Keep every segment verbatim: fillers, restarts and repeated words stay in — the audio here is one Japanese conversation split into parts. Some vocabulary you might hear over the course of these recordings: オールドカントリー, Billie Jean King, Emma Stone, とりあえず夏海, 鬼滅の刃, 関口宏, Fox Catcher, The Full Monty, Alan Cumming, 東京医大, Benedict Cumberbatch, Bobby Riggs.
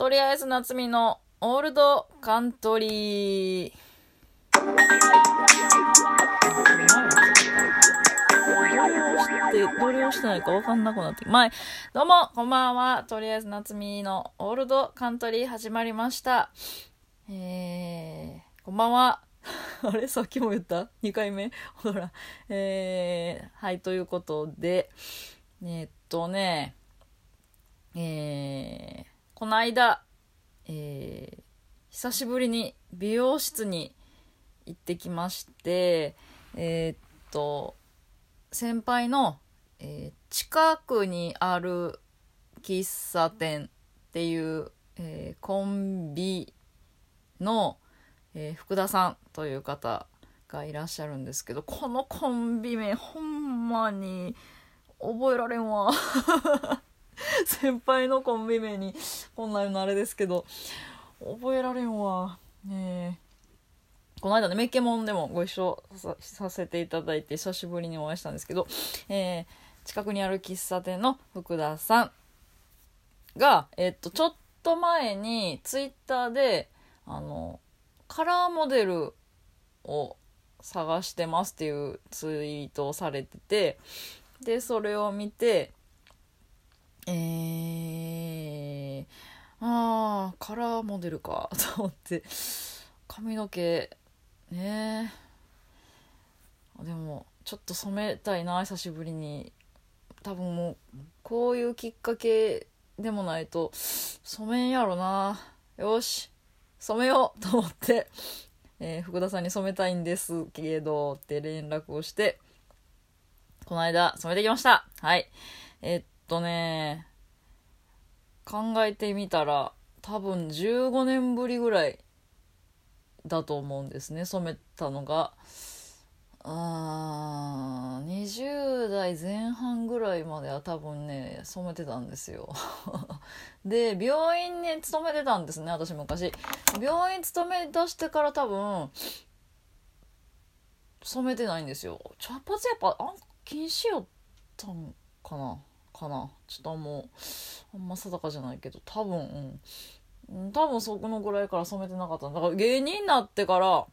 とりあえず夏美のオールドカントリー。どれをしてないか分かんなくなって、まあ、どうもこんばんは。とりあえず夏美のオールドカントリー始まりました。えー、こんばんは。あれ、さっきも言ったにかいめ。ほら、えー、はい、ということで、えー、っとねえーこの間、えー、久しぶりに美容室に行ってきまして、えー、っと先輩の、えー、近くにある喫茶店っていう、えー、コンビの、えー、福田さんという方がいらっしゃるんですけど、このコンビ名ほんまに覚えられんわ。先輩のコンビ名にこんなのあれですけど覚えられんわ、ね、この間ね、メッケモンでもご一緒 さ, させていただいて久しぶりにお会いしたんですけど、えー、近くにある喫茶店の福田さんが、えー、っとちょっと前にツイッターであのカラーモデルを探してますっていうツイートをされてて、でそれを見てえー、あーカラーモデルかと思って、髪の毛ねえ、でもちょっと染めたいな久しぶりに。多分もうこういうきっかけでもないと染めんやろな。よし染めようと思って、えー、福田さんに染めたいんですけどって連絡をして、この間染めてきました。はいえー、っとね考えてみたら多分じゅうごねんぶりぐらいだと思うんですね、染めたのが。あーにじゅう代前半ぐらいまでは多分ね染めてたんですよ。で病院に勤めてたんですね、私昔。病院勤め出してから多分染めてないんですよ。茶髪やっぱあ禁止やったんかなかなちょっともうあんま定かじゃないけど、多分、うん、多分そこのぐらいから染めてなかった。だから芸人になってから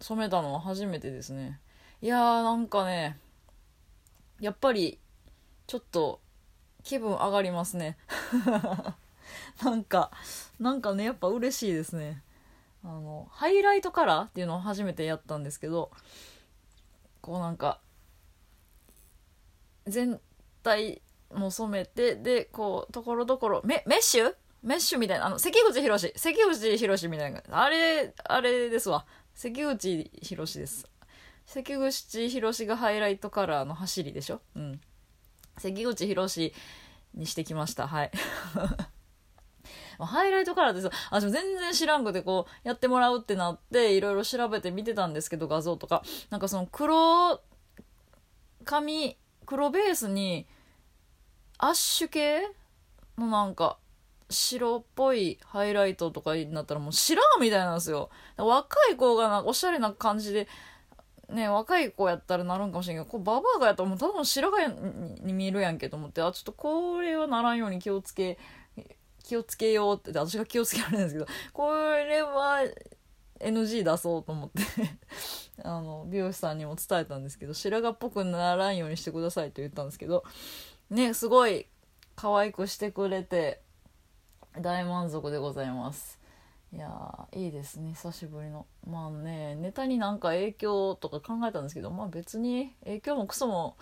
染めたのは初めてですね。いやーなんかねやっぱりちょっと気分上がりますね。なんかなんかねやっぱ嬉しいですね。あのハイライトカラーっていうのを初めてやったんですけど、こうなんか全体も染めて、でこうところどころメッシュメッシュみたいな、あの関口博士関口博士みたいな、あれあれですわ、関口博士です。関口博士がハイライトカラーの走りでしょ、うん、関口博士にしてきました。はい。ハイライトカラーです。あ、でも全然知らんくて、こうやってもらうってなっていろいろ調べて見てたんですけど、画像とかなんかその黒髪黒ベースにアッシュ系のなんか白っぽいハイライトとかになったらもう白みたいなんですよ。若い子がなんかおしゃれな感じでね、若い子やったらなるんかもしれんけど、こうババアがやったらもう多分白がに見えるやんけと思って、あちょっとこれはならんように気をつけ気をつけようって、私が気をつけられるんですけど、これは エヌジー 出そうと思ってあの美容師さんにも伝えたんですけど、白髪っぽくならんようにしてくださいと言ったんですけどね、すごい可愛くしてくれて大満足でございます。いやーいいですね久しぶりの。まあねネタになんか影響とか考えたんですけど、まあ別に影響もクソも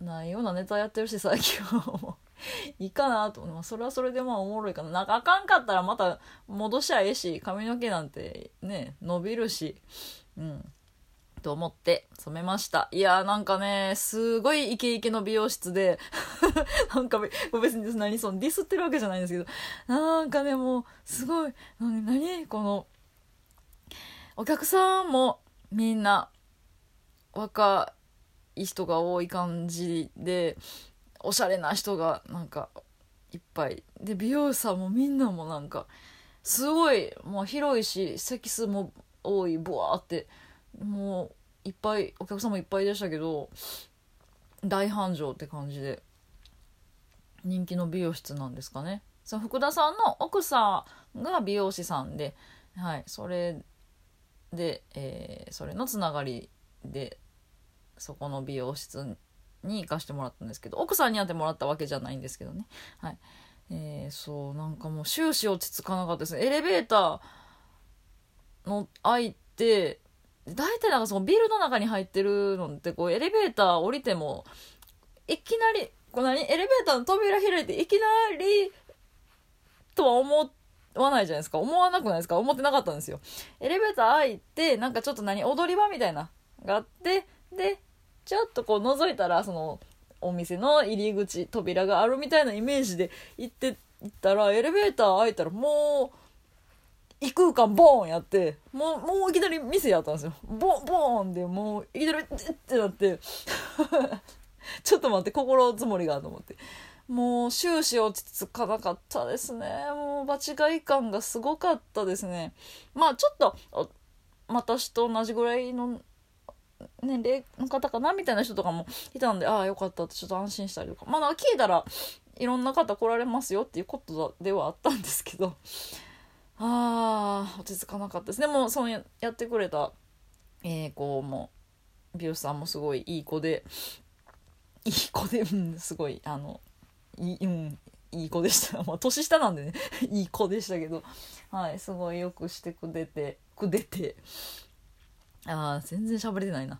ないようなネタやってるし最近はもういいかなと思って、まあ、それはそれでまあおもろいかな。なんかあかんかったらまた戻しゃええし、髪の毛なんてね伸びるし、うんと思って染めました。いやーなんかねすごいイケイケの美容室でなんか別に何そのディスってるわけじゃないんですけど、なんかねもうすごい何このお客さんもみんな若い人が多い感じで、おしゃれな人がなんかいっぱいで、美容師さんもみんなもなんかすごいもう広いし席数も多い、ブワーってもういっぱいお客様いっぱいでしたけど、大繁盛って感じで人気の美容室なんですかね。その福田さんの奥さんが美容師さんで、はい、それで、えー、それのつながりでそこの美容室に行かしてもらったんですけど、奥さんに会ってもらったわけじゃないんですけどね、はい、えー、そうなんかもう終始落ち着かなかったですね。エレベーターの開いて、大体なんかそのビルの中に入ってるのってこうエレベーター降りてもいきなりこう何エレベーターの扉開いていきなりとは思わないじゃないですか、思わなくないですか、思ってなかったんですよ。エレベーター開いてなんかちょっと何踊り場みたいながあって、でちょっとこう覗いたらそのお店の入り口扉があるみたいなイメージで行って行ったら、エレベーター開いたらもう異空間ボーンやって、もうもういきなり店やったんですよ。ボーンボーンでもういきなりってなってちょっと待って、心積もりがと思って、もう終始落ち着かなかったですね。もう場違い感がすごかったですね。まあちょっと私と同じぐらいの年齢の方かなみたいな人とかもいたんで、ああよかったってちょっと安心したりとか、まあなんか聞いたらいろんな方来られますよっていうことではあったんですけど、ああ落ち着かなかったですね。もうその や, やってくれた、えー、子も美容師さんもすごいいい子でいい子で、うん、すごいあのいい、うん、いい子でした、まあ、年下なんでねいい子でしたけど、はい、すごいよくしてくれてくれてあー全然喋れてないな、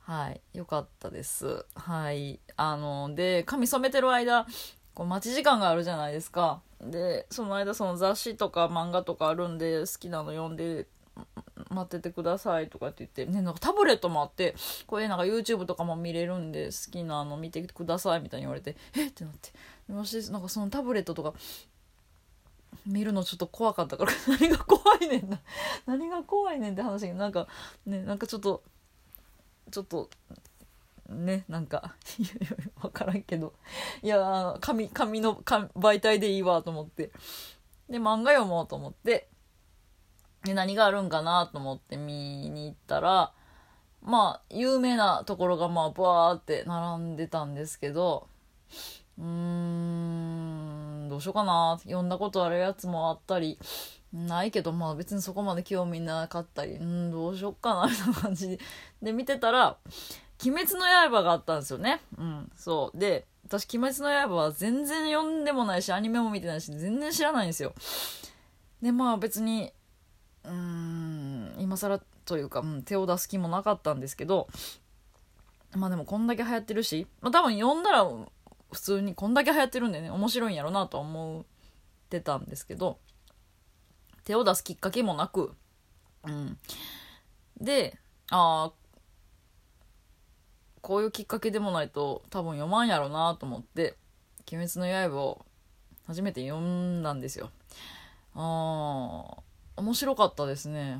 はい、よかったです。はい、あので髪染めてる間こう待ち時間があるじゃないですか。でその間その雑誌とか漫画とかあるんで好きなの読んで待っててくださいとかって言って、ね、なんかタブレットもあってこれなんか YouTube とかも見れるんで好きなの見てくださいみたいに言われて、えってなって、私なんかそのタブレットとか見るのちょっと怖かったから何が怖いねんな何が怖いねんって話、なんかね、なんかちょっとちょっとね、なんかいやいや分からんけど、いや紙紙の紙媒体でいいわと思って、で漫画読もうと思って、で何があるんかなと思って見に行ったら、まあ有名なところがまあバーって並んでたんですけど、うーんどうしようかな、読んだことあるやつもあったりないけど、まあ別にそこまで興味なかったり、うーんどうしようかなみたいな感じで、で見てたら鬼滅の刃があったんですよね。うん、そう。で、私、鬼滅の刃は全然読んでもないし、アニメも見てないし、全然知らないんですよ。で、まあ別に、うーん、今更というか、うん、手を出す気もなかったんですけど、まあでもこんだけ流行ってるし、まあ多分読んだら普通にこんだけ流行ってるんでね、面白いんやろなと思ってたんですけど、手を出すきっかけもなく、うん。で、あー、こういうきっかけでもないと多分読まんやろうなと思って鬼滅の刃を初めて読んだんですよ。あー面白かったですね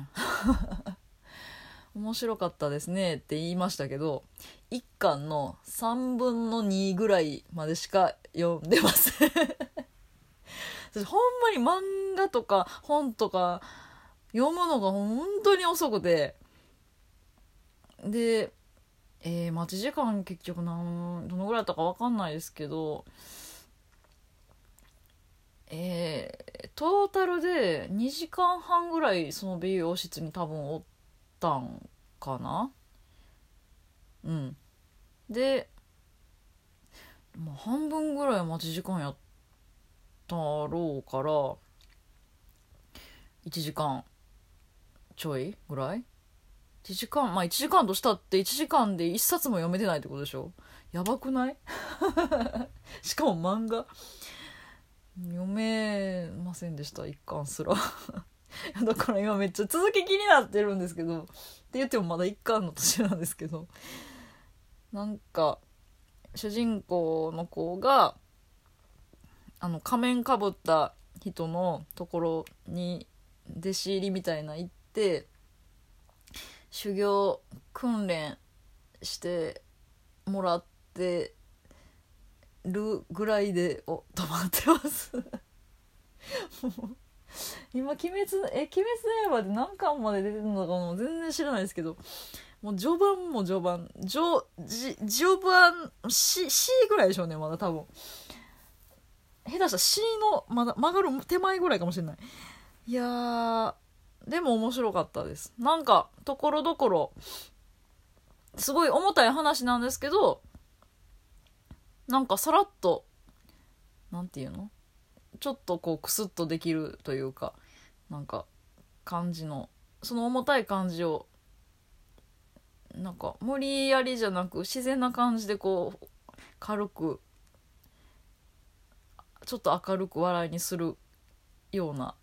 面白かったですねって言いましたけど、いっかんのさんぶんのにぐらいまでしか読んでません私ほんまに漫画とか本とか読むのが本当に遅くて、でえー、待ち時間結局何どのぐらいだったか分かんないですけど、えー、トータルでにじかんはんぐらいその美容室に多分おったんかな。うんで、まあ、半分ぐらい待ち時間やったろうからいちじかんちょいぐらい、いちじかん、まあいちじかんとしたっていちじかんでいっさつも読めてないってことでしょ。やばくないしかも漫画読めませんでした、一巻すらだから今めっちゃ続き気になってるんですけど、って言ってもまだ一巻の年なんですけど、なんか主人公の子があの仮面かぶった人のところに弟子入りみたいな行って修行訓練してもらってるぐらいでお止まってますもう今鬼滅え鬼滅の刃で何巻まで出てるのかもう全然知らないですけど、もう序盤も序盤序序盤 C, C ぐらいでしょうねまだ多分、下手したら C の、ま、だ曲がる手前ぐらいかもしれない。いやーでも面白かったです。なんかところどころすごい重たい話なんですけど、なんかさらっとなんていうのちょっとこうクスッとできるというか、なんか感じのその重たい感じをなんか無理やりじゃなく自然な感じでこう軽くちょっと明るく笑いにするような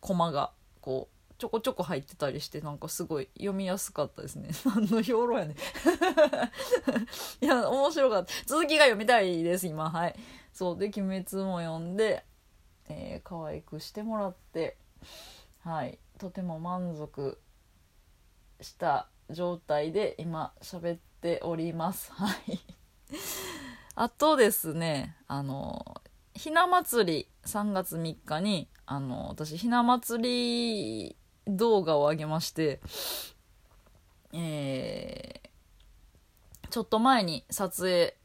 コマがこうちょこちょこ入ってたりして、なんかすごい読みやすかったですね。何の評論やねんいや面白かった。続きが読みたいです今。はい、そうで鬼滅も読んで、えー、可愛くしてもらって、はいとても満足した状態で今喋っております。はいあとですね、あのひな祭りさんがつみっかにあの私ひな祭り動画を上げまして、えー、ちょっと前に撮影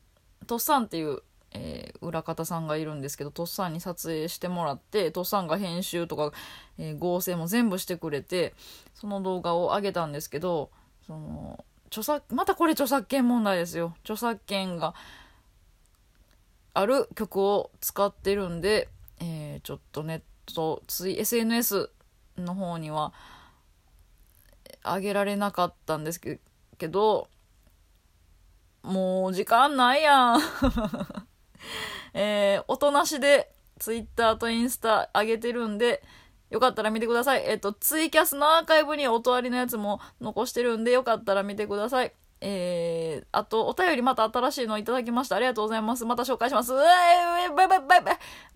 とっさんっていう、えー、裏方さんがいるんですけど、とっさんに撮影してもらって、とっさんが編集とか、えー、合成も全部してくれて、その動画を上げたんですけど、その著作またこれ著作権問題ですよ。著作権がある曲を使ってるんで、えー、ちょっとネットつい エスエヌエス の方には上げられなかったんですけど、もう時間ないやん、えー、音なしで Twitter とインスタ上げてるんで、よかったら見てください。えっと、ツイキャスのアーカイブに音ありのやつも残してるんで、よかったら見てください。えー、あと、お便りまた新しいのいただきました。ありがとうございます。また紹介します。バイバイバイバイ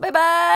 バイバイ